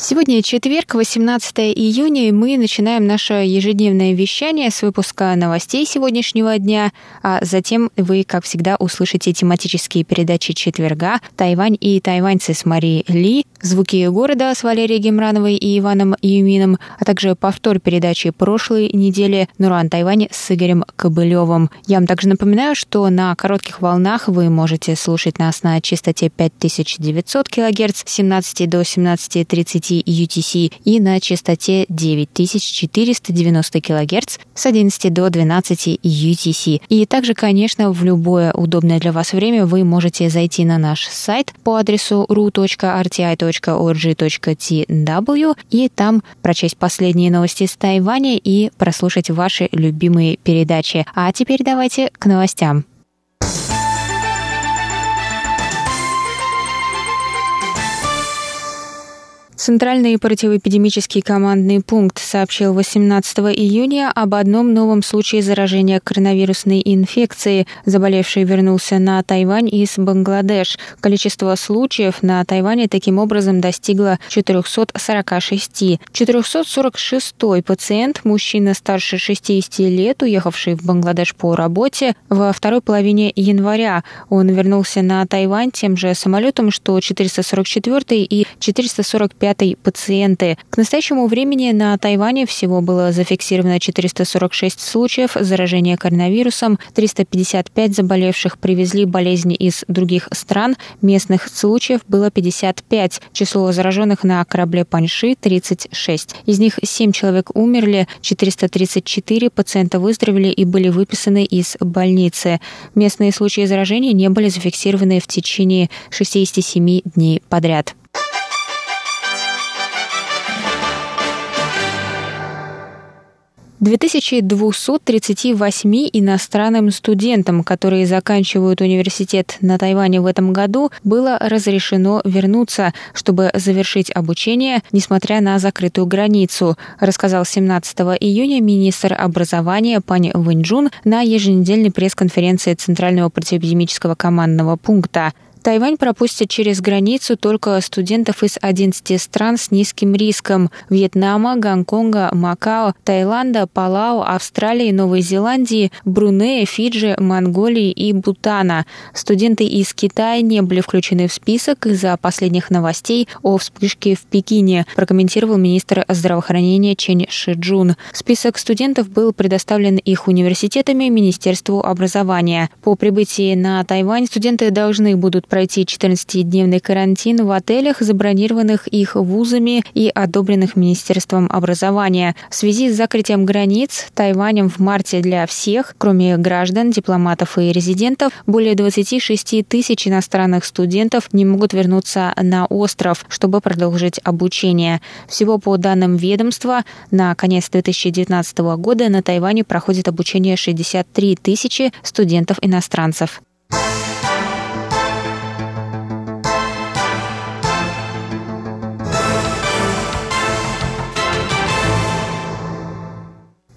Сегодня четверг, 18 июня, и мы начинаем наше ежедневное вещание с выпуска новостей сегодняшнего дня, а затем вы, как всегда, услышите тематические передачи четверга «Тайвань и тайваньцы» с Марией Ли, «Звуки города» с Валерией Гимрановой и Иваном Юмином, а также повтор передачи прошлой недели «Наруан, Тайвань» с Игорем Кобылёвым. Я вам также напоминаю, что на коротких волнах вы можете слушать нас на частоте 5900 кГц с 17 до 17:30 UTC и на частоте 9490 кГц с 11 до 12 UTC. И также, конечно, в любое удобное для вас время вы можете зайти на наш сайт по адресу ru.rti.org.tw и там прочесть последние новости с Тайваня и прослушать ваши любимые передачи. А теперь давайте к новостям. Центральный противоэпидемический командный пункт сообщил 18 июня об одном новом случае заражения коронавирусной инфекцией. Заболевший вернулся на Тайвань из Бангладеш. Количество случаев на Тайване таким образом достигло 446. 446-й пациент, мужчина старше 60 лет, уехавший в Бангладеш по работе во второй половине января. Он вернулся на Тайвань тем же самолетом, что 444-й и 445-й пациенты. К настоящему времени на Тайване всего было зафиксировано 446 случаев заражения коронавирусом, 355 заболевших привезли болезни из других стран, местных случаев было 55, число зараженных на корабле Паньши 36. Из них 7 человек умерли, 434 пациента выздоровели и были выписаны из больницы. Местные случаи заражения не были зафиксированы в течение 67 дней подряд. В 2238 иностранным студентам, которые заканчивают университет на Тайване в этом году, было разрешено вернуться, чтобы завершить обучение, несмотря на закрытую границу, рассказал 17 июня министр образования Пань Вэньчжун на еженедельной пресс-конференции Центрального противоэпидемического командного пункта. Тайвань пропустит через границу только студентов из 11 стран с низким риском – Вьетнама, Гонконга, Макао, Таиланда, Палау, Австралии, Новой Зеландии, Брунея, Фиджи, Монголии и Бутана. Студенты из Китая не были включены в список из-за последних новостей о вспышке в Пекине, прокомментировал министр здравоохранения Чен Шиджун. Список студентов был предоставлен их университетами и Министерству образования. По прибытии на Тайвань студенты должны будут пройти 14-дневный карантин в отелях, забронированных их вузами и одобренных Министерством образования. В связи с закрытием границ Тайванем в марте для всех, кроме граждан, дипломатов и резидентов, более 26 тысяч иностранных студентов не могут вернуться на остров, чтобы продолжить обучение. Всего по данным ведомства, на конец 2019 года на Тайване проходит обучение 63 тысячи студентов-иностранцев.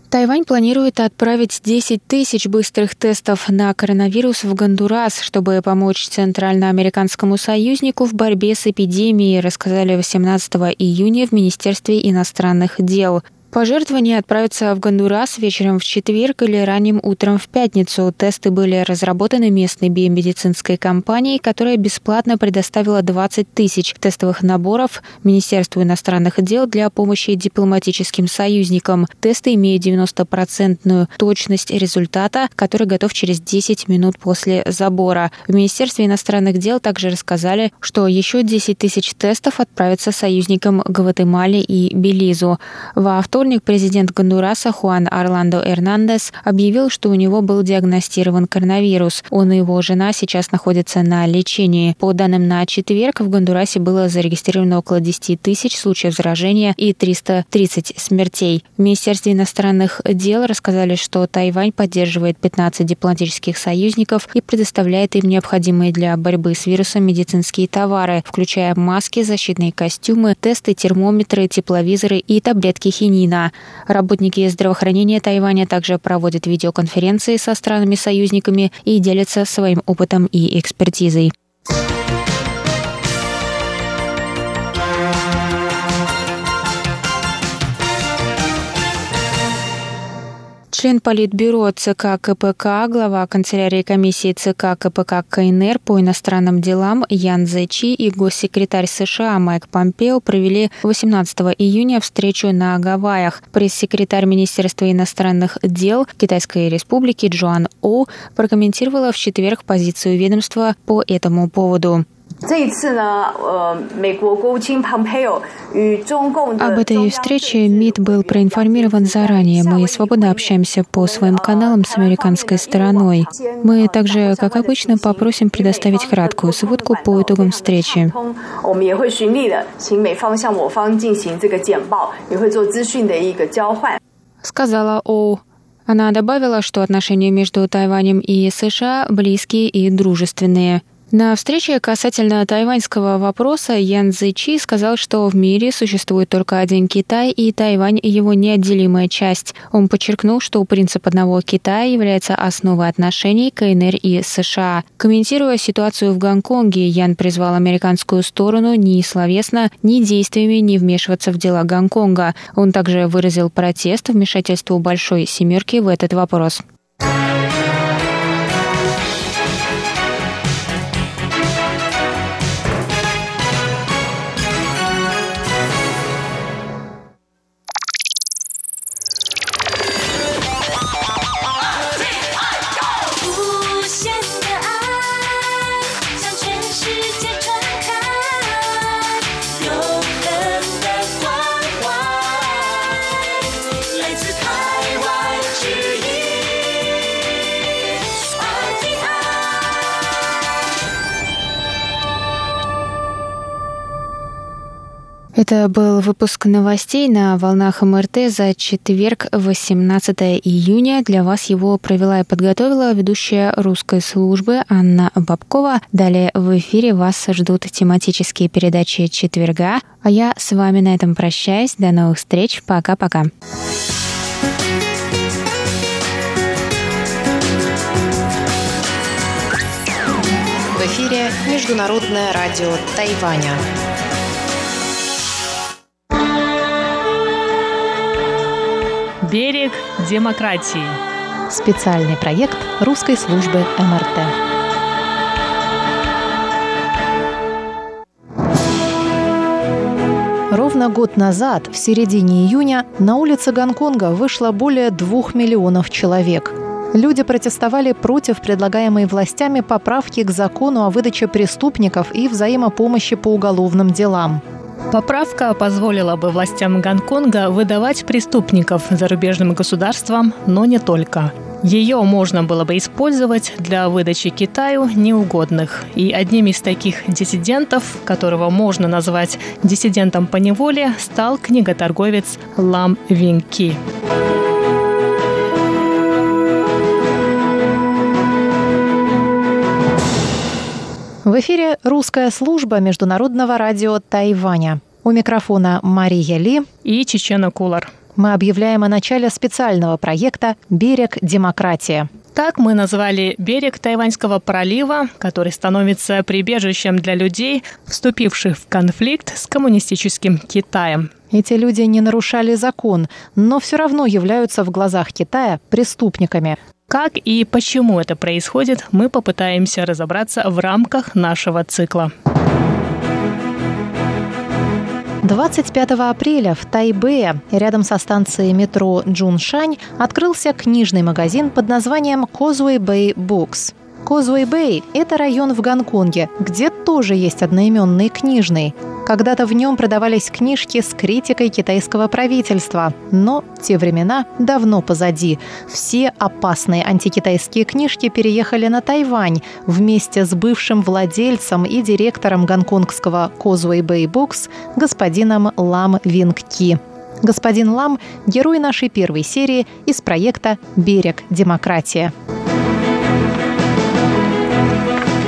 Тайвань планирует отправить 10 тысяч быстрых тестов на коронавирус в Гондурас, чтобы помочь центральноамериканскому союзнику в борьбе с эпидемией, рассказали 18 июня в Министерстве иностранных дел. Пожертвования отправятся в Гондурас вечером в четверг или ранним утром в пятницу. Тесты были разработаны местной биомедицинской компанией, которая бесплатно предоставила 20 тысяч тестовых наборов Министерству иностранных дел для помощи дипломатическим союзникам. Тесты имеют 90% точность результата, который готов через 10 минут после забора. В Министерстве иностранных дел также рассказали, что еще 10 тысяч тестов отправятся союзникам Гватемале и Белизу. Во вторник вторник президент Гондураса Хуан Арландо Эрнандес объявил, что у него был диагностирован коронавирус. Он и его жена сейчас находятся на лечении. По данным на четверг, в Гондурасе было зарегистрировано около 10 тысяч случаев заражения и 330 смертей. В Министерстве иностранных дел рассказали, что Тайвань поддерживает 15 дипломатических союзников и предоставляет им необходимые для борьбы с вирусом медицинские товары, включая маски, защитные костюмы, тесты, термометры, тепловизоры и таблетки хинина. Работники здравоохранения Тайваня также проводят видеоконференции со странами-союзниками и делятся своим опытом и экспертизой. Член Политбюро ЦК КПК, глава канцелярии комиссии ЦК КПК КНР по иностранным делам Ян Зе Чи и госсекретарь США Майк Помпео провели 18 июня встречу на Гавайях. Пресс-секретарь Министерства иностранных дел Китайской Республики Джоан О прокомментировала в четверг позицию ведомства по этому поводу. Об этой встрече МИД был проинформирован заранее. Мы свободно общаемся по своим каналам с американской стороной. Мы также, как обычно, попросим предоставить краткую сводку по итогам встречи. Сказала Оу. Она добавила, что отношения между Тайванем и США близкие и дружественные. На встрече касательно тайваньского вопроса Ян Зе Чи сказал, что в мире существует только один Китай, и Тайвань – его неотделимая часть. Он подчеркнул, что принцип одного Китая является основой отношений КНР и США. Комментируя ситуацию в Гонконге, Ян призвал американскую сторону ни словесно, ни действиями не вмешиваться в дела Гонконга. Он также выразил протест вмешательству Большой Семерки в этот вопрос. Это был выпуск новостей на волнах МРТ за четверг, 18 июня. Для вас его провела и подготовила ведущая русской службы Анна Бабкова. Далее в эфире вас ждут тематические передачи четверга. А я с вами на этом прощаюсь. До новых встреч. Пока-пока. В эфире Международное радио Тайваня. «Берег демократии». Специальный проект русской службы МРТ. Ровно год назад, в середине июня, на улицы Гонконга вышло более 2 миллионов человек. Люди протестовали против предлагаемой властями поправки к закону о выдаче преступников и взаимопомощи по уголовным делам. Поправка позволила бы властям Гонконга выдавать преступников зарубежным государствам, но не только. Ее можно было бы использовать для выдачи Китаю неугодных. И одним из таких диссидентов, которого можно назвать диссидентом по неволе, стал книготорговец Лам Вин Ки. В эфире русская служба Международного радио Тайваня. У микрофона Мария Ли и Чечена Куулар. Мы объявляем о начале специального проекта «Берег демократии». Так мы назвали берег Тайваньского пролива, который становится прибежищем для людей, вступивших в конфликт с коммунистическим Китаем. Эти люди не нарушали закон, но все равно являются в глазах Китая преступниками. Как и почему это происходит, мы попытаемся разобраться в рамках нашего цикла. 25 апреля в Тайбэе, рядом со станцией метро Джуншань, открылся книжный магазин под названием Causeway Bay Books. Causeway Bay – это район в Гонконге, где тоже есть одноименный книжный. Когда-то в нем продавались книжки с критикой китайского правительства. Но те времена давно позади. Все опасные антикитайские книжки переехали на Тайвань вместе с бывшим владельцем и директором гонконгского Causeway Bay Books господином Лам Вин Ки. Господин Лам – герой нашей первой серии из проекта «Берег демократии».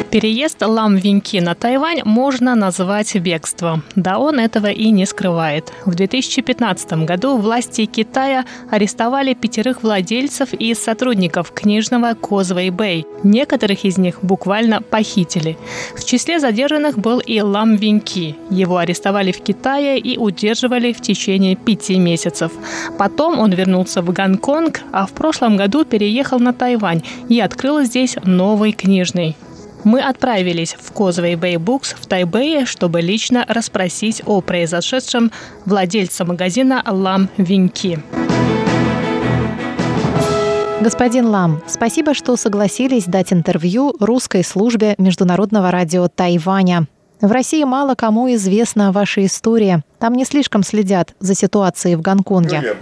Переезд Лам Вин Ки на Тайвань можно назвать бегством. Да он этого и не скрывает. В 2015 году власти Китая арестовали 5 владельцев и сотрудников книжного Causeway Bay. Некоторых из них буквально похитили. В числе задержанных был и Лам Вин Ки. Его арестовали в Китае и удерживали в течение 5 месяцев. Потом он вернулся в Гонконг, а в прошлом году переехал на Тайвань и открыл здесь новый книжный. Мы отправились в Causeway Bay Books в Тайбэе, чтобы лично расспросить о произошедшем владельца магазина Лам Вин Ки. Господин Лам, спасибо, что согласились дать интервью русской службе Международного радио Тайваня. В России мало кому известна ваша история. Там не слишком следят за ситуацией в Гонконге. Не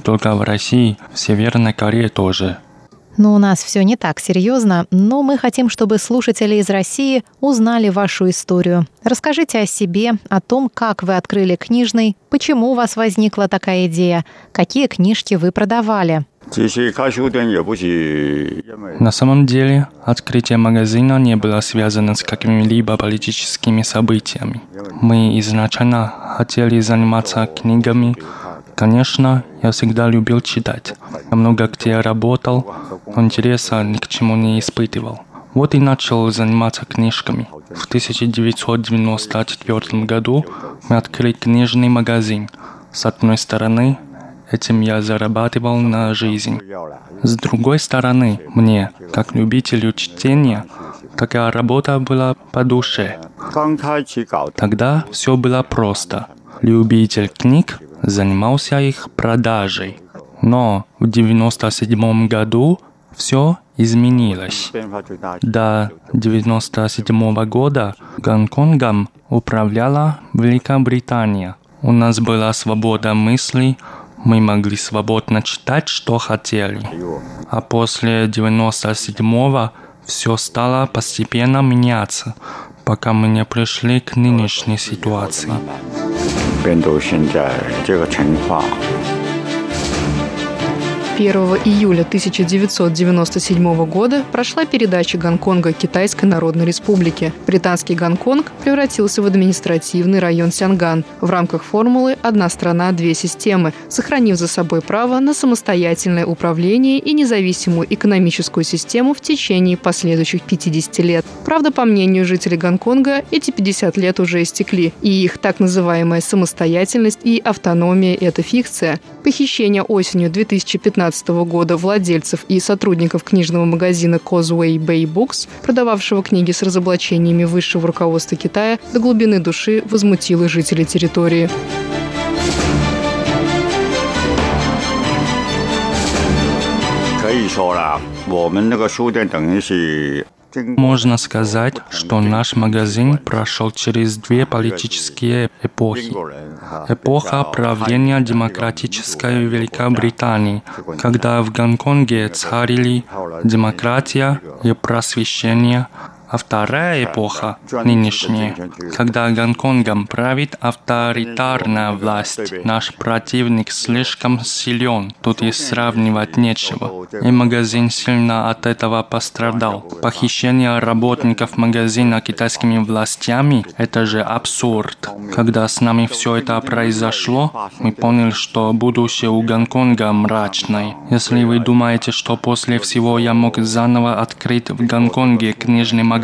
только в России, в Северной Корее тоже. Но у нас все не так серьезно, но мы хотим, чтобы слушатели из России узнали вашу историю. Расскажите о себе, о том, как вы открыли книжный, почему у вас возникла такая идея, какие книжки вы продавали. На самом деле, открытие магазина не было связано с какими-либо политическими событиями. Мы изначально хотели заниматься книгами. Конечно, я всегда любил читать. Я много где работал, интереса ни к чему не испытывал. Вот и начал заниматься книжками. В 1994 году мы открыли книжный магазин. С одной стороны, этим я зарабатывал на жизнь. С другой стороны, мне, как любителю чтения, такая работа была по душе. Тогда все было просто. Любитель книг занимался их продажей. Но в 1997 году все изменилось. До 1997 года Гонконгом управляла Великобритания. У нас была свобода мыслей, мы могли свободно читать, что хотели. А после 1997-го все стало постепенно меняться, пока мы не пришли к нынешней ситуации. Первого июля 1997 года прошла передача Гонконга Китайской Народной Республики. Британский Гонконг превратился в административный район Сянган в рамках формулы «Одна страна, две системы», сохранив за собой право на самостоятельное управление и независимую экономическую систему в течение последующих 50 лет. Правда, по мнению жителей Гонконга, эти 50 лет уже истекли, и их так называемая самостоятельность и автономия – это фикция. Похищение осенью 2015 года владельцев и сотрудников книжного магазина Causeway Bay Books, продававшего книги с разоблачениями высшего руководства Китая, до глубины души возмутило жителей территории. Можно сказать, что наш магазин прошел через 2 политические эпохи. Эпоха правления демократической Великобритании, когда в Гонконге царили демократия и просвещение, а вторая эпоха, нынешняя, когда Гонконгом правит авторитарная власть. Наш противник слишком силен, тут и сравнивать нечего. И магазин сильно от этого пострадал. Похищение работников магазина китайскими властями – это же абсурд. Когда с нами все это произошло, мы поняли, что будущее у Гонконга мрачное. Если вы думаете, что после всего я мог заново открыть в Гонконге книжный магазин,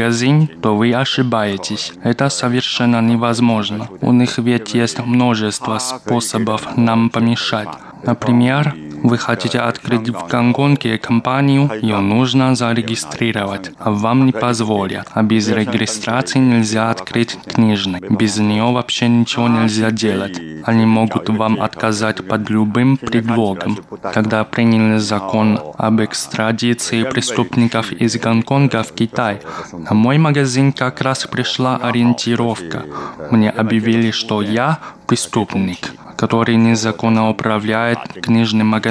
то вы ошибаетесь. Это совершенно невозможно. У них ведь есть множество способов нам помешать. Например, вы хотите открыть в Гонконге компанию, ее нужно зарегистрировать, а вам не позволят. А без регистрации нельзя открыть книжный. Без нее вообще ничего нельзя делать. Они могут вам отказать под любым предлогом. Когда приняли закон об экстрадиции преступников из Гонконга в Китай, на мой магазин как раз пришла ориентировка. Мне объявили, что я преступник, который незаконно управляет книжным магазином.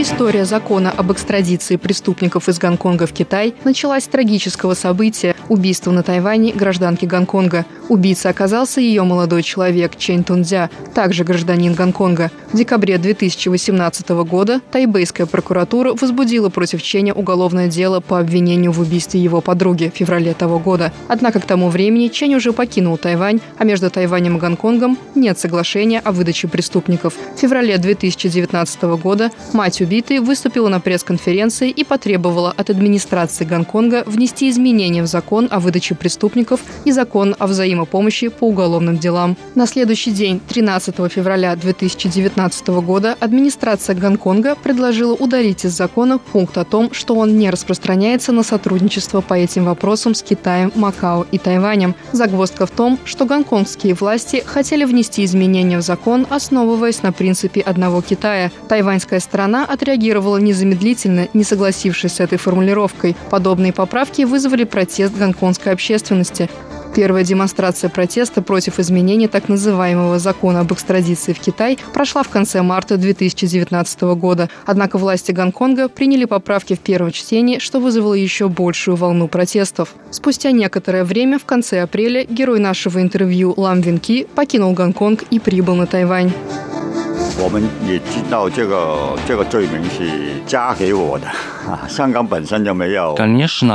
История закона об экстрадиции преступников из Гонконга в Китай началась с трагического события – убийства на Тайване гражданки Гонконга. Убийцей оказался ее молодой человек Чэнь Тунцзя, также гражданин Гонконга. В декабре 2018 года тайбэйская прокуратура возбудила против Чэня уголовное дело по обвинению в убийстве его подруги в феврале того года. Однако к тому времени Чэнь уже покинул Тайвань, а между Тайванем и Гонконгом нет соглашения о выдаче преступников. В феврале 2019 года мать убитой выступила на пресс-конференции и потребовала от администрации Гонконга внести изменения в закон о выдаче преступников и закон о взаимопомощи по уголовным делам. На следующий день, 13 февраля 2019 года, администрация Гонконга предложила удалить из закона пункт о том, что он не распространяется на сотрудничество по этим вопросам с Китаем, Макао и Тайванем. Загвоздка в том, что гонконгские власти хотели внести изменения в закон, основываясь на принципе одного Китая. Тайваньская сторона отреагировала незамедлительно, не согласившись с этой формулировкой. Подобные поправки вызвали протест гонконгской общественности. Первая демонстрация протеста против изменения так называемого закона об экстрадиции в Китай прошла в конце марта 2019 года. Однако власти Гонконга приняли поправки в первом чтении, что вызвало еще большую волну протестов. Спустя некоторое время, в конце апреля, герой нашего интервью Лам Вин Ки покинул Гонконг и прибыл на Тайвань. Конечно,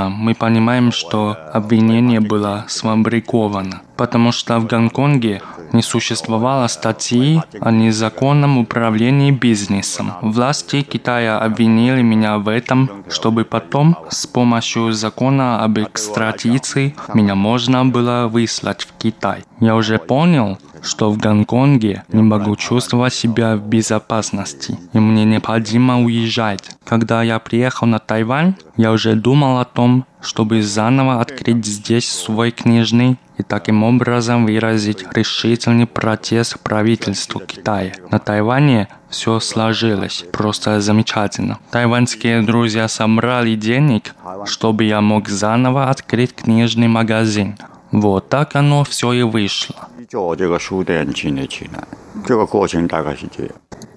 мы понимаем, что обвинение было сфабриковано, потому что в Гонконге не существовало статьи о незаконном управлении бизнесом. Власти Китая обвинили меня в этом, чтобы потом с помощью закона об экстрадиции меня можно было выслать в Китай. Я уже понял, что в Гонконге не могу чувствовать себя в безопасности, и мне необходимо уезжать. Когда я приехал на Тайвань, я уже думал о том, чтобы заново открыть здесь свой книжный и таким образом выразить решительный протест правительству Китая. На Тайване все сложилось просто замечательно. Тайваньские друзья собрали денег, чтобы я мог заново открыть книжный магазин. Вот так оно все и вышло.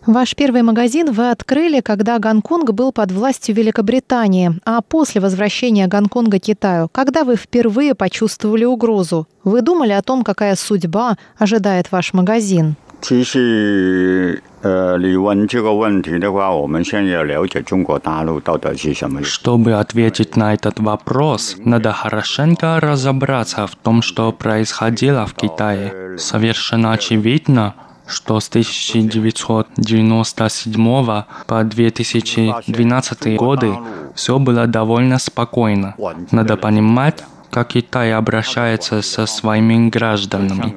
Ваш первый магазин вы открыли, когда Гонконг был под властью Великобритании, а после возвращения Гонконга к Китаю, когда вы впервые почувствовали угрозу, вы думали о том, какая судьба ожидает ваш магазин? Чтобы ответить на этот вопрос, надо хорошенько разобраться в том, что происходило в Китае. Совершенно очевидно, что с 1997 по 2012 годы все было довольно спокойно. Надо понимать, как Китай обращается со своими гражданами,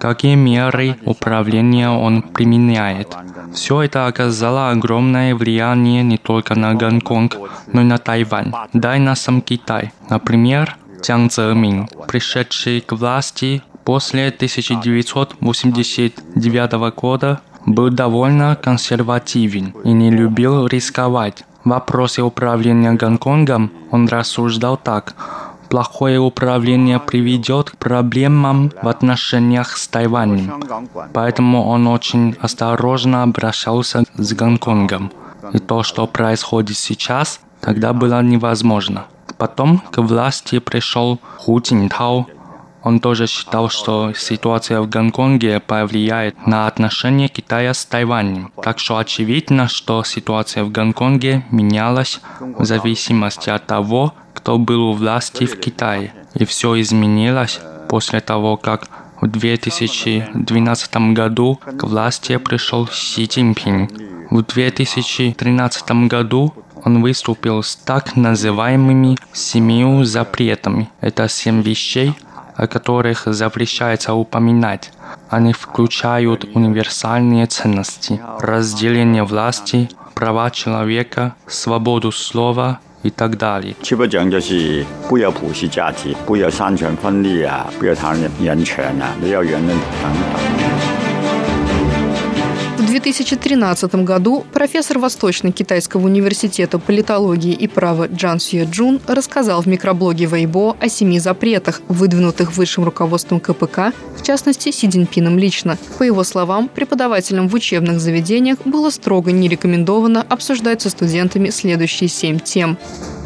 какие меры управления он применяет. Все это оказало огромное влияние не только на Гонконг, но и на Тайвань, да и на сам Китай. Например, Цзян Цзэминь, пришедший к власти после 1989 года, был довольно консервативен и не любил рисковать. В вопросе управления Гонконгом он рассуждал так: плохое управление приведет к проблемам в отношениях с Тайванем. Поэтому он очень осторожно обращался с Гонконгом. И то, что происходит сейчас, тогда было невозможно. Потом к власти пришел Ху Цзиньтао. Он тоже считал, что ситуация в Гонконге повлияет на отношения Китая с Тайванем. Так что очевидно, что ситуация в Гонконге менялась в зависимости от того, кто был у власти в Китае. И все изменилось после того, как в 2012 году к власти пришел Си Цзиньпин. В 2013 году он выступил с так называемыми 7 запретами. Это 7 вещей, о которых запрещается упоминать. Они включают универсальные ценности, разделение власти, права человека, свободу слова и так далее. В 2013 году профессор Восточно-китайского университета политологии и права Джан Сюэ Джун рассказал в микроблоге Weibo о 7 запретах, выдвинутых высшим руководством КПК, в частности, Си Цзиньпином лично. По его словам, преподавателям в учебных заведениях было строго не рекомендовано обсуждать со студентами следующие 7 тем: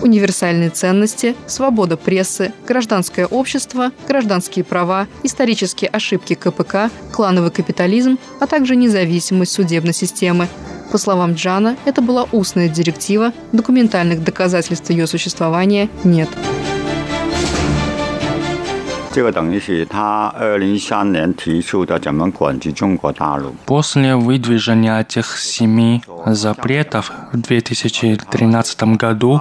универсальные ценности, свобода прессы, гражданское общество, гражданские права, исторические ошибки КПК, клановый капитализм, а также независимость судебной системы. По словам Джана, это была устная директива, документальных доказательств ее существования нет. После выдвижения этих 7 запретов в 2013 году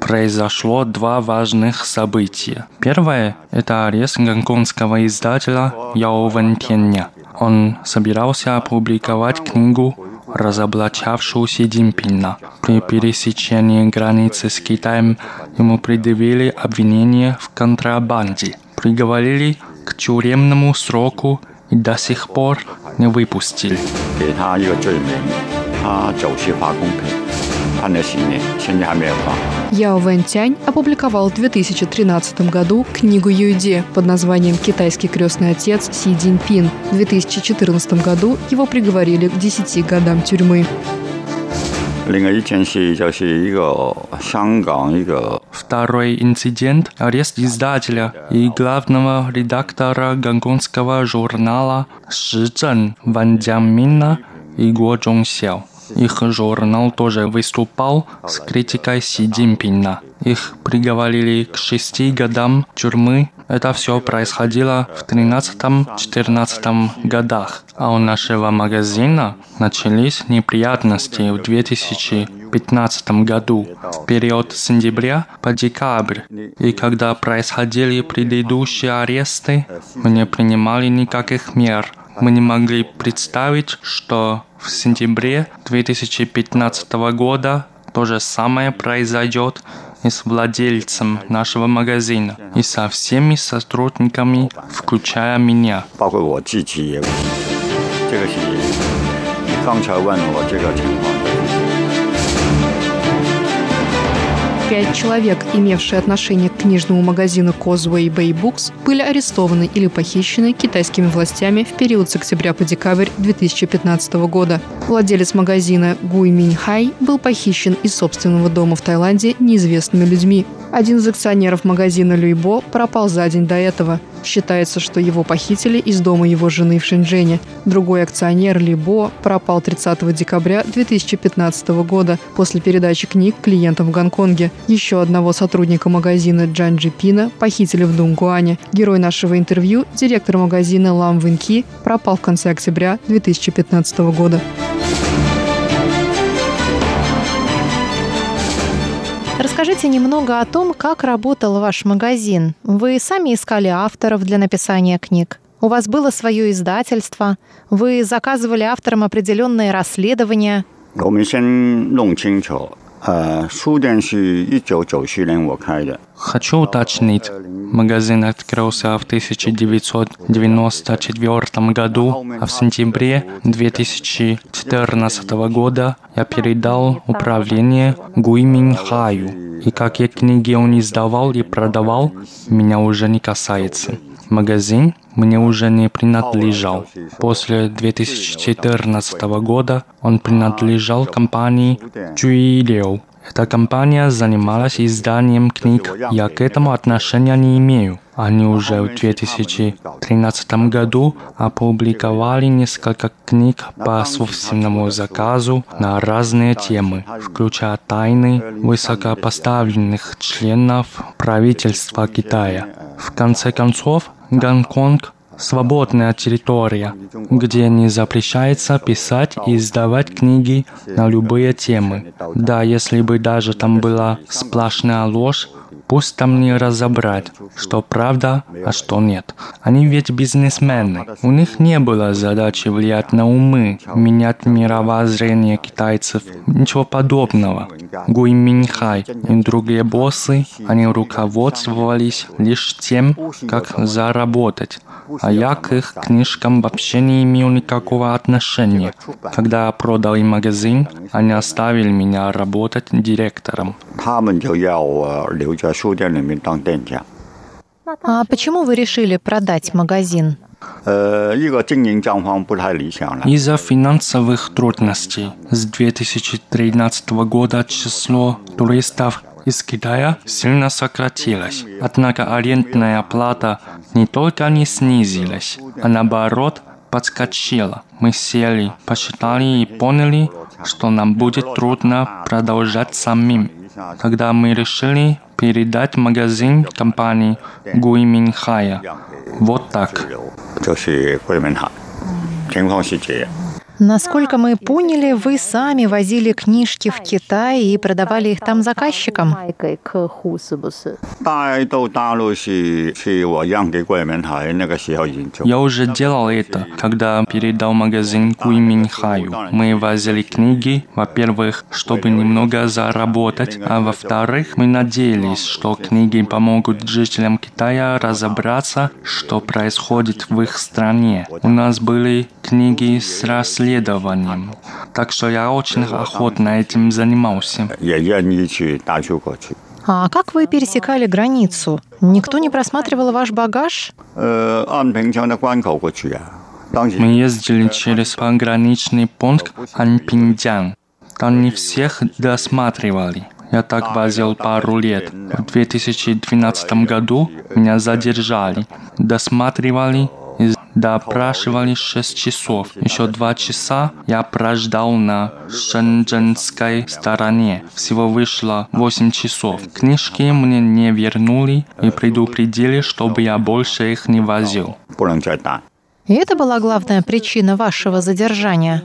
произошло 2 важных события. Первое – это арест гонконгского издателя Яо Вэньтяня. Он собирался опубликовать книгу, разоблачавшую Си Цзиньпина. При пересечении границы с Китаем ему предъявили обвинение в контрабанде, приговорили к тюремному сроку и до сих пор не выпустили. Яо Вэньтянь опубликовал в 2013 году книгу Юйде под названием «Китайский крестный отец Си Цзиньпин». В 2014 году его приговорили к 10 годам тюрьмы. Второй инцидент – арест издателя и главного редактора гонконгского журнала «Ши Цзэн» Ван Цзямина и Го Чжонсяо. Их журнал тоже выступал с критикой Си Цзиньпина. Их приговорили к 6 годам тюрьмы. Это все происходило в 2013-2014 годах. А у нашего магазина начались неприятности в 2015 году, в период с сентября по декабрь. И когда происходили предыдущие аресты, мы не принимали никаких мер. Мы не могли представить, что в сентябре 2015 года то же самое произойдет и с владельцем нашего магазина, и со всеми сотрудниками, включая меня. Пять человек, имевшие отношение к книжному магазину Causeway Bay Books, были арестованы или похищены китайскими властями в период с октября по декабрь 2015 года. Владелец магазина Гуй Миньхай был похищен из собственного дома в Таиланде неизвестными людьми. Один из акционеров магазина Люй Бо пропал за день до этого. Считается, что его похитили из дома его жены в Шэньчжэне. Другой акционер Люй Бо пропал 30 декабря 2015 года после передачи книг клиентам в Гонконге. Еще одного сотрудника магазина Джан Джипина похитили в Дунгуане. Герой нашего интервью, директор магазина Лам Вин Ки, пропал в конце октября 2015 года. Расскажите немного о том, как работал ваш магазин. Вы сами искали авторов для написания книг. У вас было свое издательство. Вы заказывали авторам определенные расследования. Хочу уточнить. Магазин открылся в 1994 году, а в сентябре 2014 года я передал управление Гуй Миньхаю. И какие книги он издавал и продавал, меня уже не касается. Магазин мне уже не принадлежал. После 2014 года он принадлежал компании «Чуилео». Эта компания занималась изданием книг. Я к этому отношения не имею. Они уже в 2013 году опубликовали несколько книг по собственному заказу на разные темы, включая тайны высокопоставленных членов правительства Китая. В конце концов, Гонконг – свободная территория, где не запрещается писать и издавать книги на любые темы. Да, если бы даже там была сплошная ложь, Пусть там не разобрать, что правда, а что нет. Они ведь бизнесмены. У них не было задачи влиять на умы, менять мировоззрение китайцев, ничего подобного. Гуй Миньхай и другие боссы, они руководствовались лишь тем, как заработать. А я к их книжкам вообще не имел никакого отношения. Когда я продал им магазин, они оставили меня работать директором. А почему вы решили продать магазин? Из-за финансовых трудностей. С 2013 года число туристов из Китая сильно сократилось. Однако арендная плата не только не снизилась, а наоборот подскочила. Мы сели, посчитали и поняли, что нам будет трудно продолжать самим. Тогда мы решили передать магазин компании Гуй Миньхая. Вот так. Насколько мы поняли, вы сами возили книжки в Китай и продавали их там заказчикам. Я уже делал это, когда передал магазин Гуй Миньхаю. Мы возили книги, во-первых, чтобы немного заработать, а во-вторых, мы надеялись, что книги помогут жителям Китая разобраться, что происходит в их стране. У нас были книги с расследованием. Так что я очень охотно этим занимался. А как вы пересекали границу? Никто не просматривал ваш багаж? Мы ездили через пограничный пункт Анпиндян. Там не всех досматривали. Я так возил пару лет. В 2012 году меня задержали. Досматривали и допрашивали 6 часов. Еще 2 часа я прождал на шэньчжэньской стороне. Всего вышло 8 часов. Книжки мне не вернули и предупредили, чтобы я больше их не возил. И это была главная причина вашего задержания?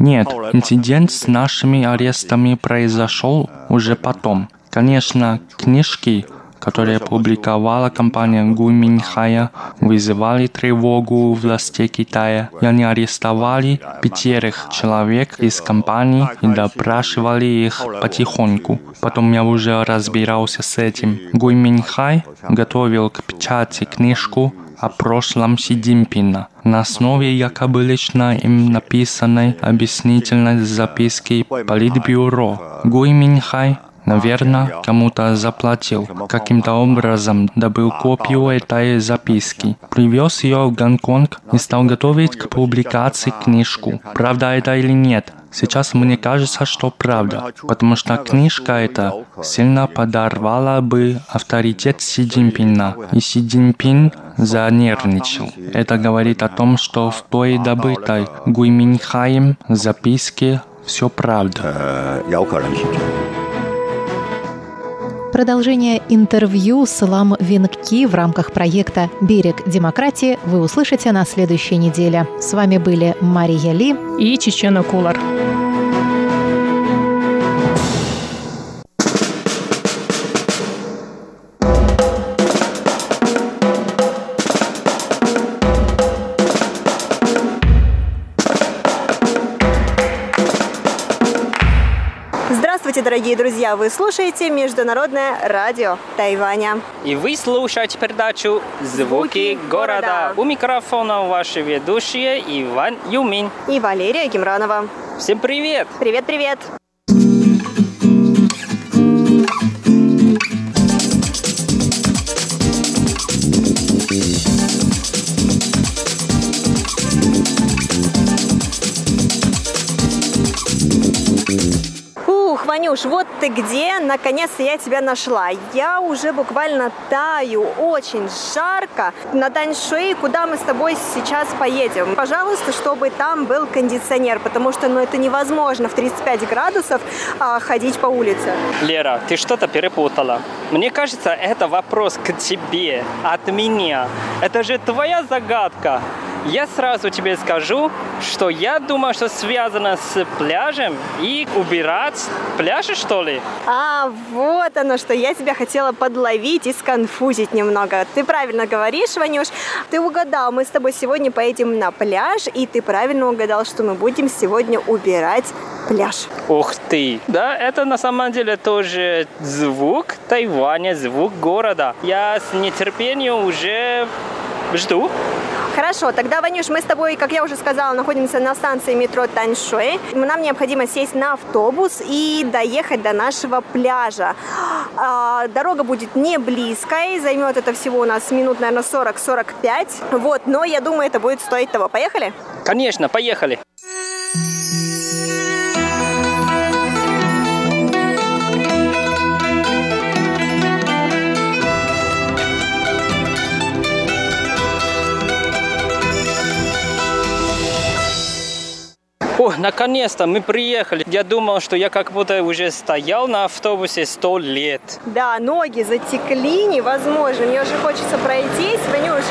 Нет, инцидент с нашими арестами произошел уже потом. Конечно, книжки, которые публиковала компания Гуй Миньхая, вызывали тревогу властей Китая, и они арестовали 5 человек из компании и допрашивали их потихоньку. Потом я уже разбирался с этим. Гуй Миньхай готовил к печати книжку о прошлом Си Цзиньпина на основе якобы лично им написанной объяснительной записки Политбюро. Гуй Миньхай, наверное, кому-то заплатил, каким-то образом добыл копию этой записки, привез ее в Гонконг и стал готовить к публикации книжку. Правда это или нет? Сейчас мне кажется, что правда, потому что книжка эта сильно подорвала бы авторитет Си Цзиньпина, и Си Цзиньпин занервничал. Это говорит о том, что в той добытой Гуй Миньхаем записке все правда. Продолжение интервью с Лам Вин Ки в рамках проекта «Берег демократии» вы услышите на следующей неделе. С вами были Мария Ли и Чечена Куулар. Дорогие друзья, вы слушаете Международное радио Тайваня. И вы слушаете передачу «Звуки города». У микрофона ваши ведущие Иван Юмин и Валерия Гимранова. Всем привет! Привет-привет! Ванюш, вот ты где, наконец-то я тебя нашла. Я уже буквально таю, очень жарко. На Даньшуй, куда мы с тобой сейчас поедем? Пожалуйста, чтобы там был кондиционер, потому что это невозможно в 35 градусов ходить по улице. Лера, ты что-то перепутала. Мне кажется, это вопрос к тебе, от меня. Это же твоя загадка. Я сразу тебе скажу, что я думаю, что связано с пляжем и убирать пляжи, что ли? А, вот оно что. Я тебя хотела подловить и сконфузить немного. Ты правильно говоришь, Ванюш. Ты угадал. Мы с тобой сегодня поедем на пляж, и ты правильно угадал, что мы будем сегодня убирать пляж. Ух ты! Да, это на самом деле тоже звук Тайваня, звук города. Я с нетерпением уже жду. Хорошо, тогда, Ванюш, мы с тобой, как я уже сказала, находимся на станции метро Таньшуй. Нам необходимо сесть на автобус и доехать до нашего пляжа. Дорога будет не близкой, займет это всего у нас минут, наверное, 40-45. Вот, но я думаю, это будет стоить того. Поехали? Конечно, поехали. О, наконец-то мы приехали. Я думал, что я как будто уже стоял на автобусе 100 лет. Да, ноги затекли, невозможно. Мне уже хочется пройтись, Ванюш.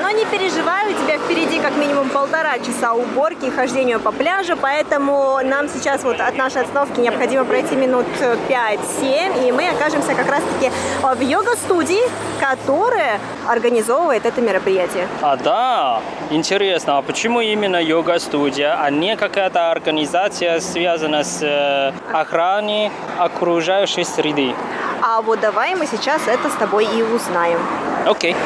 Но не переживай, у тебя впереди как минимум 1,5 часа уборки и хождению по пляжу. Поэтому нам сейчас вот от нашей остановки необходимо пройти минут 5-7. И мы окажемся как раз-таки в йога-студии, которая организовывает это мероприятие. А, да? Интересно, а почему именно йога-студия, а не как эта организация связана с охраной окружающей среды? А вот давай мы сейчас это с тобой и узнаем. Окей.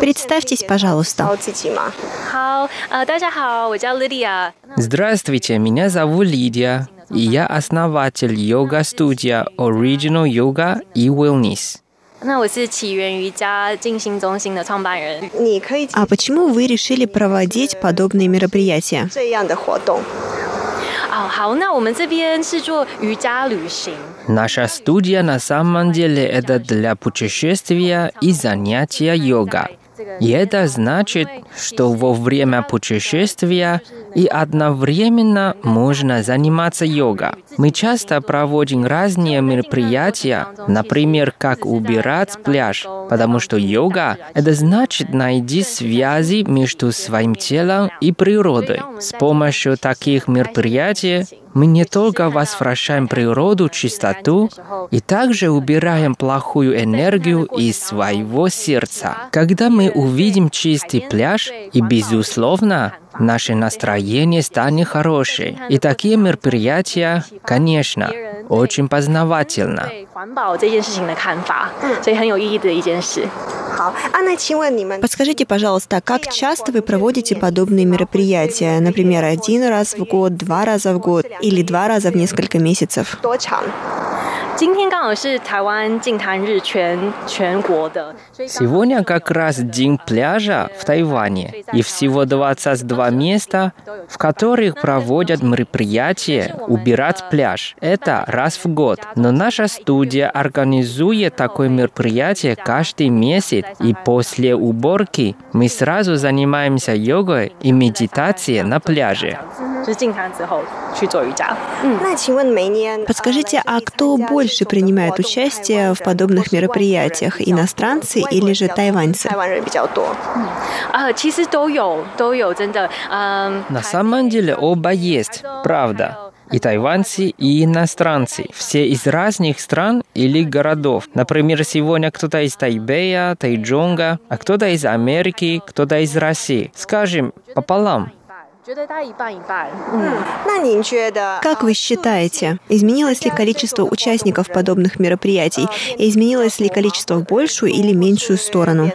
Представьтесь, пожалуйста. Здравствуйте, меня зовут Лидия, и я основатель йога-студия Original Yoga и Wellness. А почему вы решили проводить подобные мероприятия? Наша студия на самом деле это для путешествия и занятия йога. И это значит, что во время путешествия и одновременно можно заниматься йога. Мы часто проводим разные мероприятия, например, как убирать пляж, потому что йога – это значит найти связи между своим телом и природой. С помощью таких мероприятий мы не только возвращаем природу чистоту, и также убираем плохую энергию из своего сердца. Когда мы увидим чистый пляж, и, безусловно, наше настроение станет хорошее. И такие мероприятия, конечно, очень познавательно. Подскажите, пожалуйста, как часто вы проводите подобные мероприятия? Например, 1 раз в год, 2 раза в год или 2 раза в несколько месяцев? Сегодня как раз день пляжа в Тайване, и всего 22 места, в которых проводят мероприятия «Убирать пляж». Это раз в год. Но наша студия организует такое мероприятие каждый месяц, и после уборки мы сразу занимаемся йогой и медитацией на пляже. Подскажите, а кто больше принимает участие в подобных мероприятиях, иностранцы или же тайваньцы? На самом деле оба есть, правда. И тайваньцы, и иностранцы. Все из разных стран или городов. Например, сегодня кто-то из Тайбэя, Тайчжонга, а кто-то из Америки, кто-то из России. Скажем, пополам. Как вы считаете, изменилось ли количество участников подобных мероприятий? И изменилось ли количество в большую или меньшую сторону?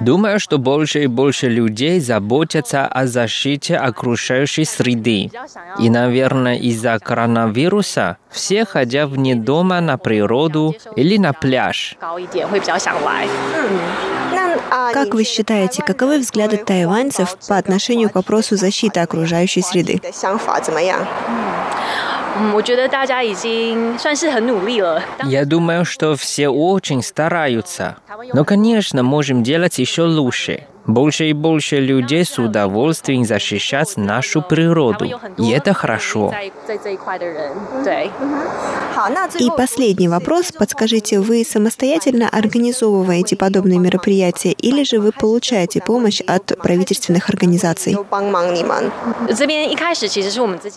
Думаю, что больше и больше людей заботятся о защите окружающей среды. И, наверное, из-за коронавируса все ходят вне дома на природу или на пляж. Как вы считаете, каковы взгляды тайваньцев по отношению к вопросу защиты окружающей среды? Я думаю, что все очень стараются. Но, конечно, можем делать еще лучше. Больше и больше людей с удовольствием защищают нашу природу. И это хорошо. И последний вопрос. Подскажите, вы самостоятельно организовываете подобные мероприятия или же вы получаете помощь от правительственных организаций?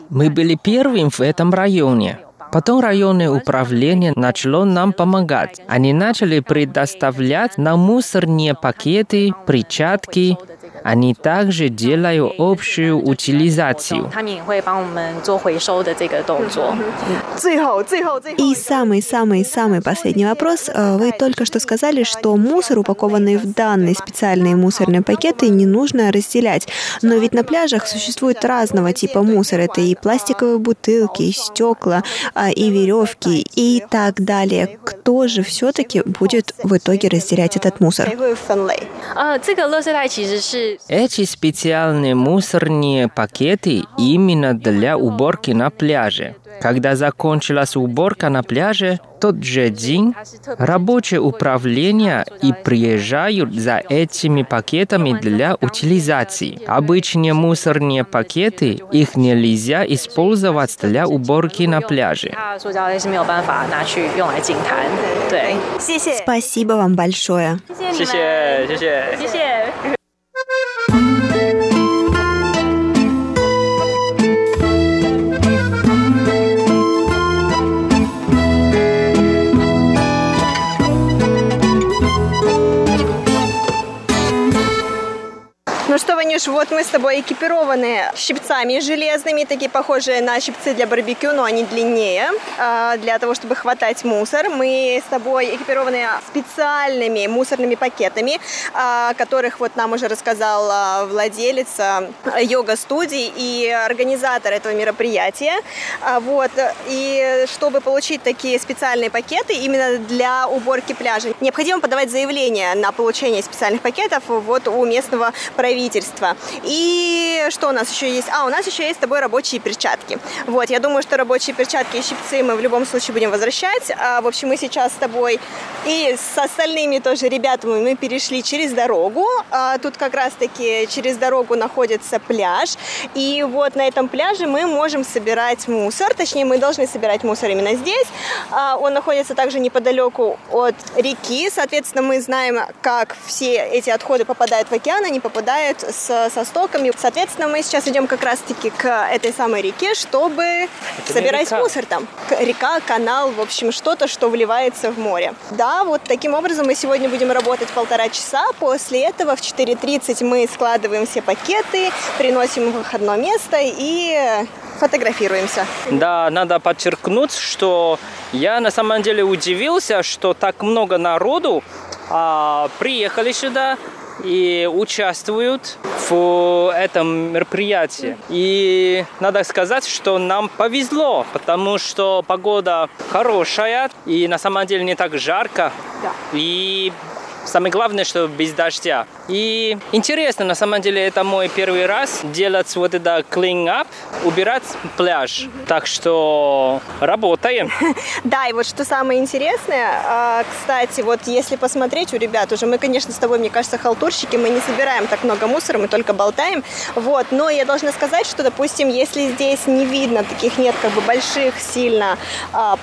Мы были первыми в этом районе. Потом районное управление начало нам помогать. Они начали предоставлять нам мусорные пакеты, перчатки. Они также делают общую утилизацию. И самый последний вопрос. Вы только что сказали, что мусор, упакованный в данные специальные мусорные пакеты, не нужно разделять. Но ведь на пляжах существует разного типа мусор. Это и пластиковые бутылки, и стекла, и веревки, и так далее. Кто же все-таки будет в итоге разделять этот мусор? Эти специальные мусорные пакеты именно для уборки на пляже. Когда закончилась уборка на пляже, тот же день рабочее управление и приезжают за этими пакетами для утилизации. Обычные мусорные пакеты, их нельзя использовать для уборки на пляже. Спасибо вам большое. Ну что, Ванюш, вот мы с тобой экипированы щипцами железными, такие похожие на щипцы для барбекю, но они длиннее, для того, чтобы хватать мусор. Мы с тобой экипированы специальными мусорными пакетами, о которых вот нам уже рассказал владелец йога-студии и организатор этого мероприятия. Вот. И чтобы получить такие специальные пакеты именно для уборки пляжа, необходимо подавать заявление на получение специальных пакетов вот у местного правительства. И что у нас еще есть? У нас еще есть с тобой рабочие перчатки. Вот, я думаю, что рабочие перчатки и щипцы мы в любом случае будем возвращать. В общем, мы сейчас с тобой и с остальными тоже ребятами мы перешли через дорогу. Тут как раз-таки через дорогу находится пляж. И вот на этом пляже мы можем собирать мусор. Точнее, мы должны собирать мусор именно здесь. Он находится также неподалеку от реки. Соответственно, мы знаем, как все эти отходы попадают в океан, они попадают со стоками. Соответственно, мы сейчас идем как раз-таки к этой самой реке, чтобы собирать мусор там. Река, канал, в общем, что-то, что вливается в море. Да, вот таким образом мы сегодня будем работать 1,5 часа. После этого в 4:30 мы складываем все пакеты, приносим их в выходное место и фотографируемся. Да, надо подчеркнуть, что я на самом деле удивился, что так много народу приехали сюда и участвуют в этом мероприятии. И надо сказать, что нам повезло, потому что погода хорошая, и на самом деле не так жарко. Да. И самое главное, что без дождя. И интересно, на самом деле, это мой первый раз делать вот это clean-up, убирать пляж. Так что работаем. Да, и вот что самое интересное, кстати, вот если посмотреть у ребят, уже мы, конечно, с тобой, мне кажется, халтурщики, мы не собираем так много мусора, мы только болтаем. Вот, но я должна сказать, что, допустим, если здесь не видно, таких нет как бы больших сильно,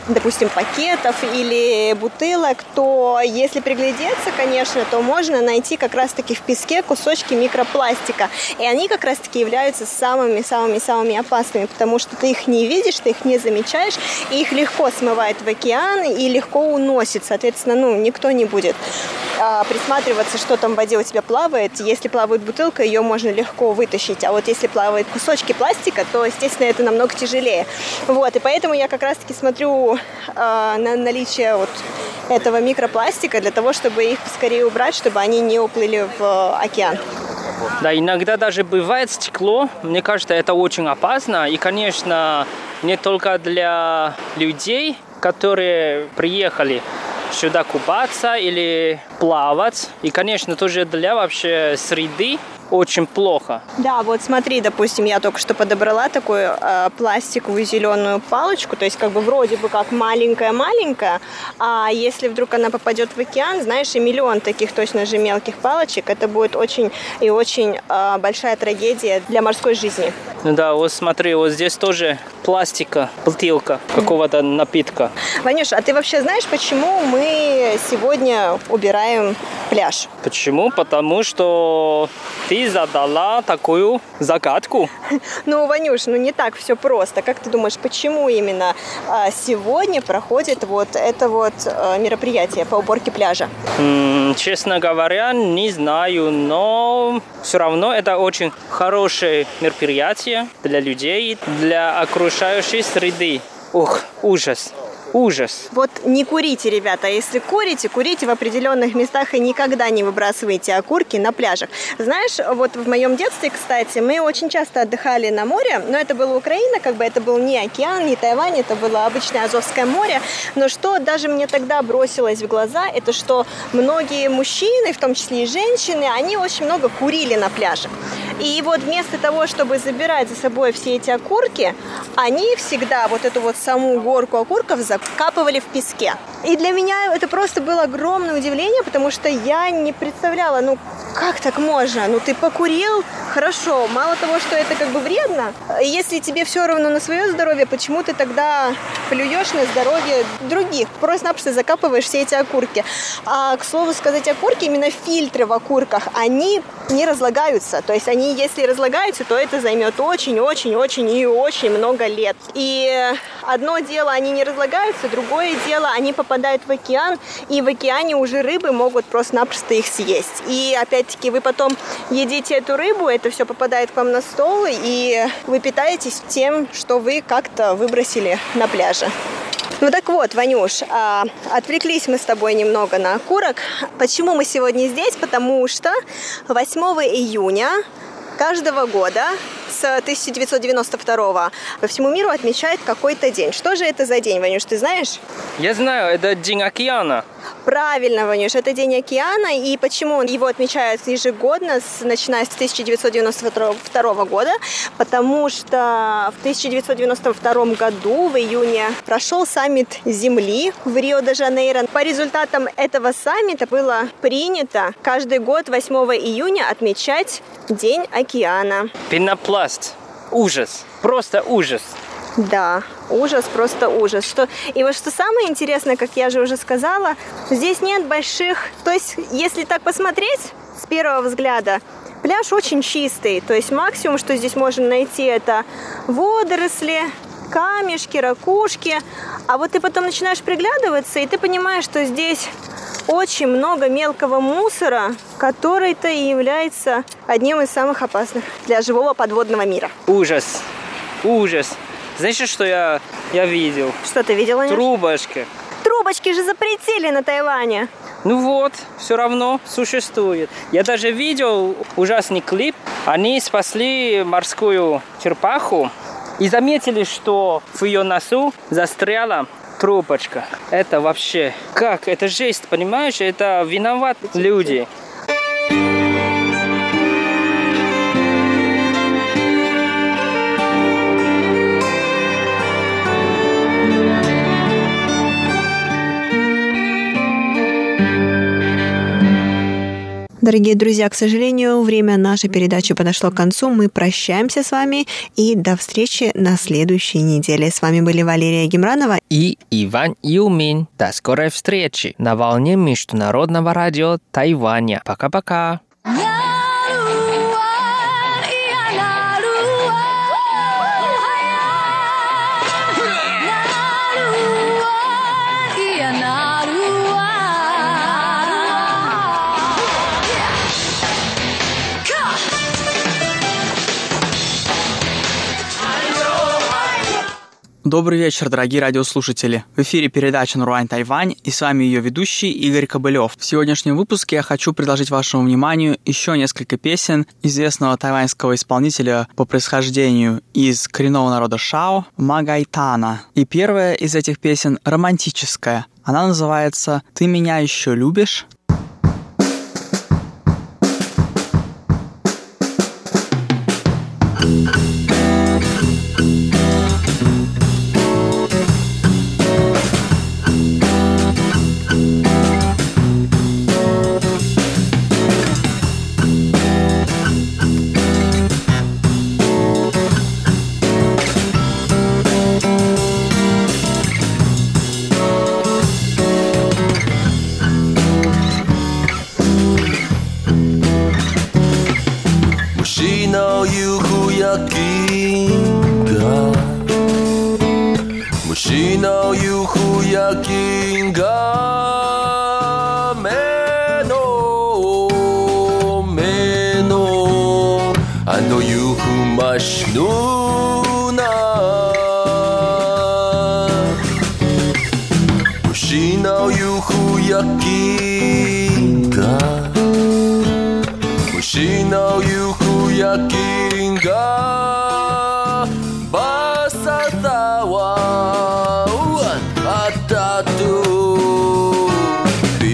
допустим, пакетов или бутылок, то если приглядеться, конечно, то можно найти как раз-таки в песке кусочки микропластика. И они как раз-таки являются самыми-самыми-самыми опасными, потому что ты их не видишь, ты их не замечаешь, и их легко смывает в океан и легко уносит. Соответственно, никто не будет присматриваться, что там в воде у тебя плавает. Если плавает бутылка, ее можно легко вытащить. А вот если плавают кусочки пластика, то, естественно, это намного тяжелее. Вот, и поэтому я как раз-таки смотрю на наличие вот этого микропластика для того, чтобы их скорее убрать, чтобы они не уплыли в океан. Да, иногда даже бывает стекло. Мне кажется, это очень опасно. И, конечно, не только для людей, которые приехали сюда купаться или плавать. И, конечно, тоже для вообще среды. очень плохо. Да, вот смотри, допустим, я только что подобрала такую пластиковую зеленую палочку, то есть как бы вроде бы как маленькая-маленькая, а если вдруг она попадет в океан, знаешь, и миллион таких точно же мелких палочек, это будет очень и очень большая трагедия для морской жизни. Да, вот смотри, вот здесь тоже пластика, бутылка какого-то напитка. Ванюш, а ты вообще знаешь, почему мы сегодня убираем пляж? Почему? Потому что ты задала такую загадку. Ну, Ванюш, ну не так все просто. Как ты думаешь, почему именно сегодня проходит вот это вот мероприятие по уборке пляжа? Честно говоря, не знаю, но все равно это очень хорошее мероприятие для людей, для окружающей среды. Ух, ужас. Ужас. Вот не курите, ребята. Если курите, курите в определенных местах и никогда не выбрасывайте окурки на пляжах. Знаешь, вот в моем детстве, кстати, мы очень часто отдыхали на море, но это была Украина, как бы это был не океан, не Тайвань, это было обычное Азовское море. Но что даже мне тогда бросилось в глаза, это что многие мужчины, в том числе и женщины, они очень много курили на пляжах. И вот вместо того, чтобы забирать за собой все эти окурки, они всегда вот эту вот саму горку окурков закапывали в песке. И для меня это просто было огромное удивление, потому что я не представляла, ну как так можно? Ну ты покурил, хорошо, мало того, что это как бы вредно, если тебе все равно на свое здоровье, почему ты тогда плюешь на здоровье других? Просто-напросто закапываешь все эти окурки. А, к слову сказать, окурки, именно фильтры в окурках, они не разлагаются, то есть они если разлагаются, то это займет очень много лет. И одно дело, они не разлагаются, другое дело, они попадают в океан, и в океане уже рыбы могут просто-напросто их съесть. И опять-таки вы потом едите эту рыбу, это все попадает к вам на стол, и вы питаетесь тем, что вы как-то выбросили на пляже. Ну так вот, Ванюш, отвлеклись мы с тобой немного на окурок. Почему мы сегодня здесь? Потому что 8 июня каждого года с 1992 по всему миру отмечает какой-то день. Что же это за день, Ванюш, ты знаешь? Я знаю, это День океана. Правильно, Ванюш, это День океана. И почему его отмечают ежегодно, начиная с 1992 года? Потому что в 1992 году, в июне, прошел саммит Земли в Рио-де-Жанейро. По результатам этого саммита было принято каждый год 8 июня отмечать День океана. Пенопласт. Ужас. Просто ужас. Да, ужас, просто ужас. И вот что самое интересное, как я же уже сказала, здесь нет больших... То есть, если так посмотреть с первого взгляда, пляж очень чистый. То есть, максимум, что здесь можно найти, это водоросли, камешки, ракушки. А вот ты потом начинаешь приглядываться, и ты понимаешь, что здесь очень много мелкого мусора, который-то и является одним из самых опасных для живого подводного мира. Ужас, ужас. Знаешь, что я видел? Что ты видел, Анюш? Трубочки. Трубочки же запретили на Тайване. Ну вот, все равно существует. Я даже видел ужасный клип. Они спасли морскую черепаху и заметили, что в ее носу застряла трубочка. Это вообще как? Это жесть, понимаешь? Это виноваты люди. Дорогие друзья, к сожалению, время нашей передачи подошло к концу. Мы прощаемся с вами и до встречи на следующей неделе. С вами были Валерия Гимранова и Иван Юмин. До скорой встречи на волне Международного радио Тайваня. Пока-пока. Добрый вечер, дорогие радиослушатели. В эфире передача «Наруан, Тайвань», и с вами ее ведущий Игорь Кобылёв. В сегодняшнем выпуске я хочу предложить вашему вниманию еще несколько песен известного тайваньского исполнителя по происхождению из коренного народа Шао Магайтана. И первая из этих песен романтическая. Она называется «Ты меня еще любишь?». know you who your king am. Man, oh, I know you who must know now. She know you who your king am. She know you who your king am.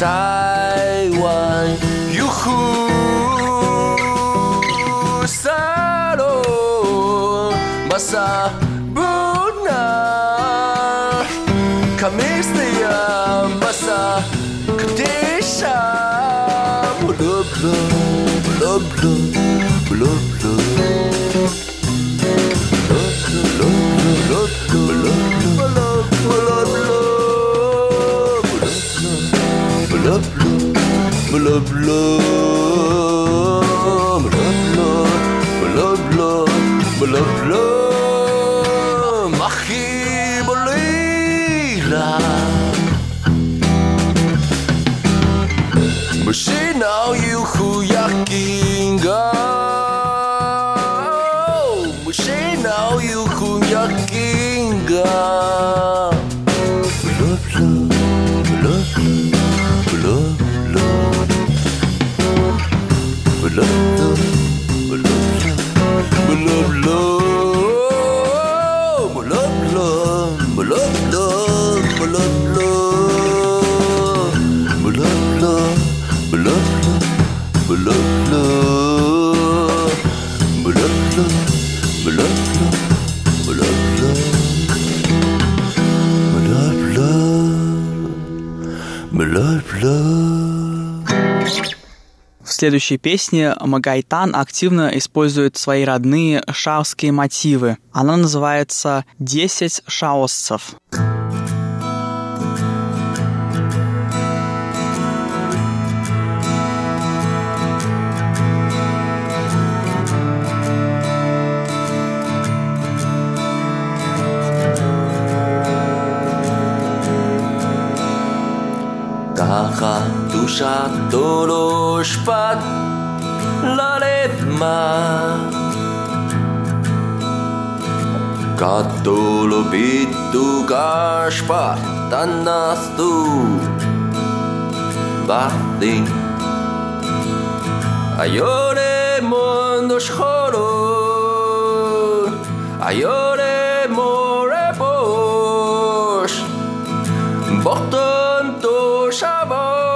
Taiwan, you who salo masa buna kamistia masa kadesha blub blub blub blub blub blub blub blub. But she know you who your king go. But she know you who your king go. В следующей песне Магайтан активно использует свои родные шаосские мотивы. Она называется «10 шаосцев». Душа дорож под лалетма, Катулу биту гашпар танасту бахтин, Айоре мондош хоро, Айоре море бош, Бохтон тушаба.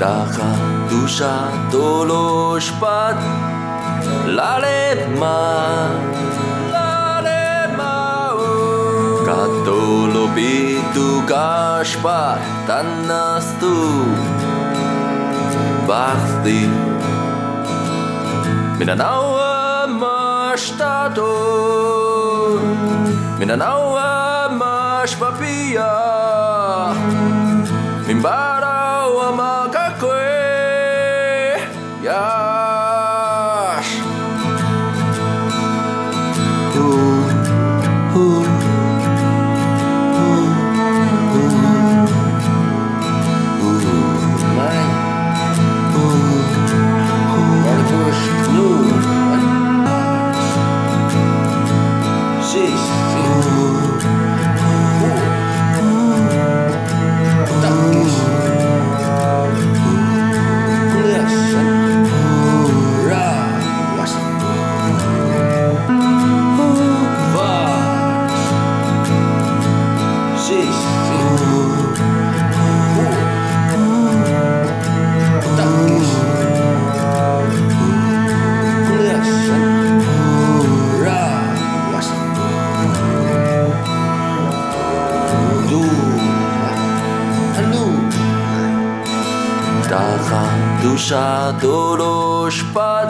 ככה דושתו לא שפט ללמה ללמה כתו לא ביטו כשפט תנסתו בחתי מנענעו המשתתו מנענעו המשפפיה ממבר душа дорожпад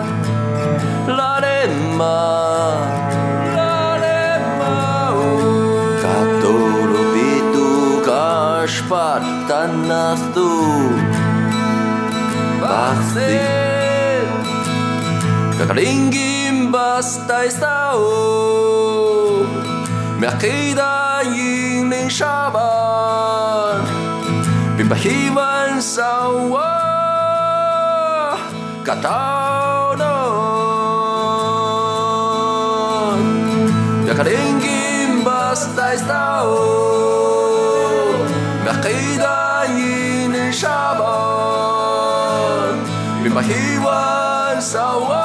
ларема, которую беду кашпад танасту, бахсы, как лингим бастайстау, мягкий да инлин шабан, бимбахиван сауа. Катаунон, якарингим бастайстау, мякидаин шабан, бимахиван сауа.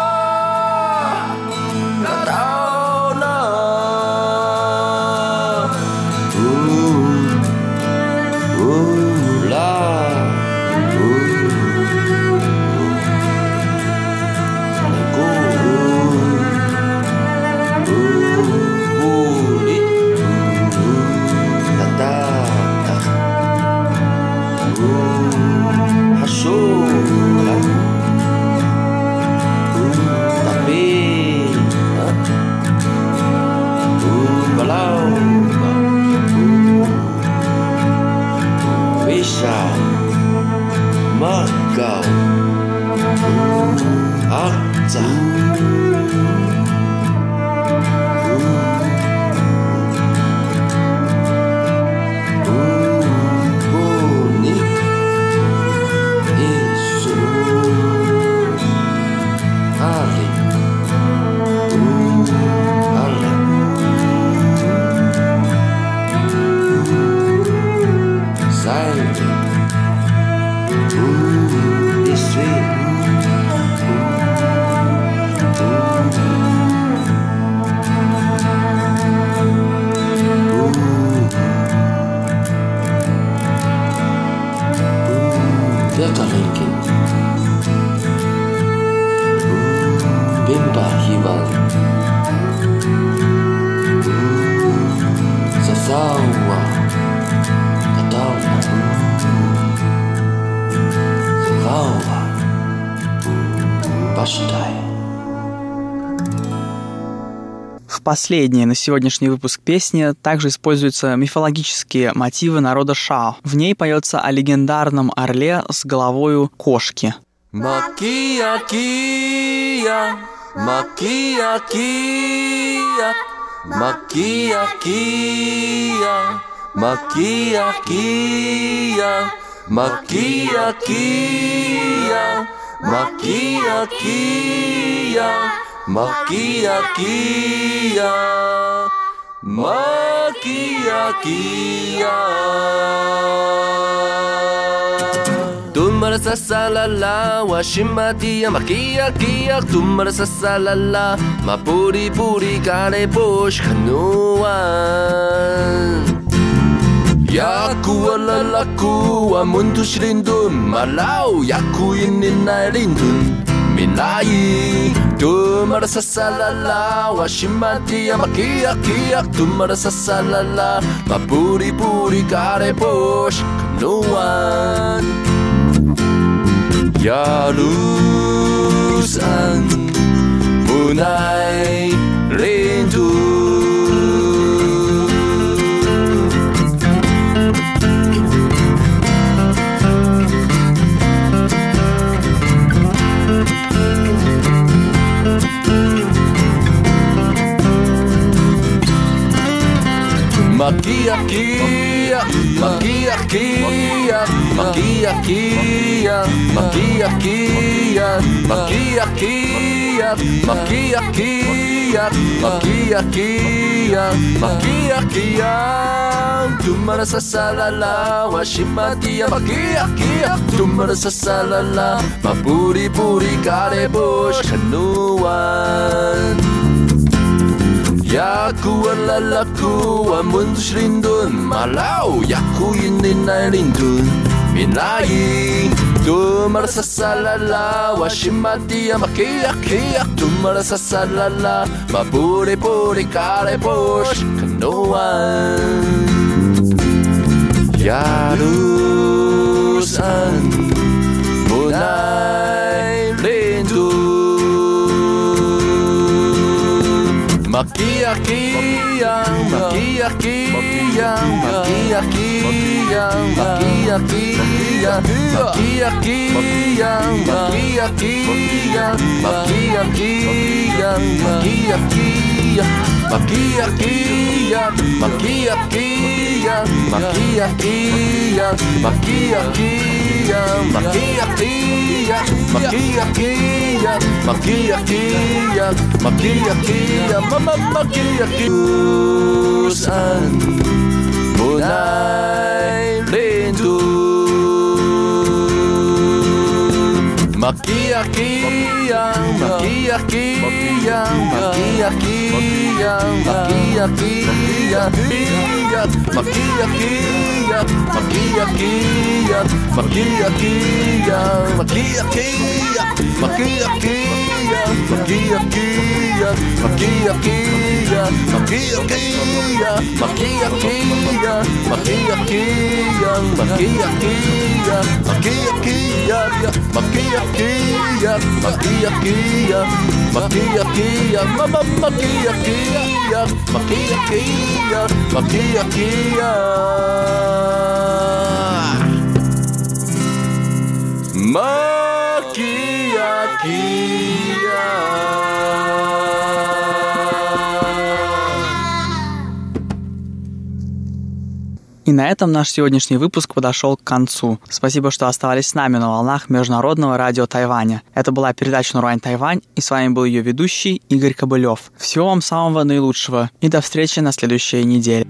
Последняя на сегодняшний выпуск песни также используются мифологические мотивы народа Шао. В ней поется о легендарном орле с головою кошки. Маки-аки-я, маки-аки-я, маки-аки-я, маки-аки-я, маки-аки-я, маки-аки-я. Макия-кия, макия-кия. Тумара сасалала, вашиматия, макия-кия. Тумара сасалала, ма пури-пури, каре-пуш, хануан. Yaku alalaku amuntu shirindun malau yaku ininai lindun minai tumara sasalala washimati amaki aki ak tumara sasalala papuri puri kare posh nuan yalusan munai lindun. Magia, magia, magia, magia, magia, magia, magia, magia, magia, magia, magia. Tu merasa salah lah, washimati magia, tu merasa salah lah, mapuri puri karebos kenuan. Яку алалаку амунду шриндун малау яку иннинай линдун минай тумара сасалала вашимати амаки аки ак тумара сасалала мапури пури каре пош кануан ярусан бунай линдун. Magia, magia, magia, magia, magia, magia, magia, magia, magia, magia, magia, magia, magia, magia, magia. Magia, magia, magia, magia, magia, magia, magia, magia, magia, magia, magia, magia, magia, magia, mama magia, Susan, Bonai, Lindu. Magia, magia, magia, magia, magia, magia, magia, magia, magia, magia, magia, magia, magia, magia. Magia, magia, magia, magia, magia, magia, magia, magia, magia, magia, magia, magia, magia, magia, magia, magia, magia, magia, magia, magia, mama magia, magia, magia, magia, magia, magia. И на этом наш сегодняшний выпуск подошел к концу. Спасибо, что оставались с нами на волнах Международного радио Тайваня. Это была передача «Наруан Тайвань», и с вами был ее ведущий Игорь Кобылев. Всего вам самого наилучшего и до встречи на следующей неделе.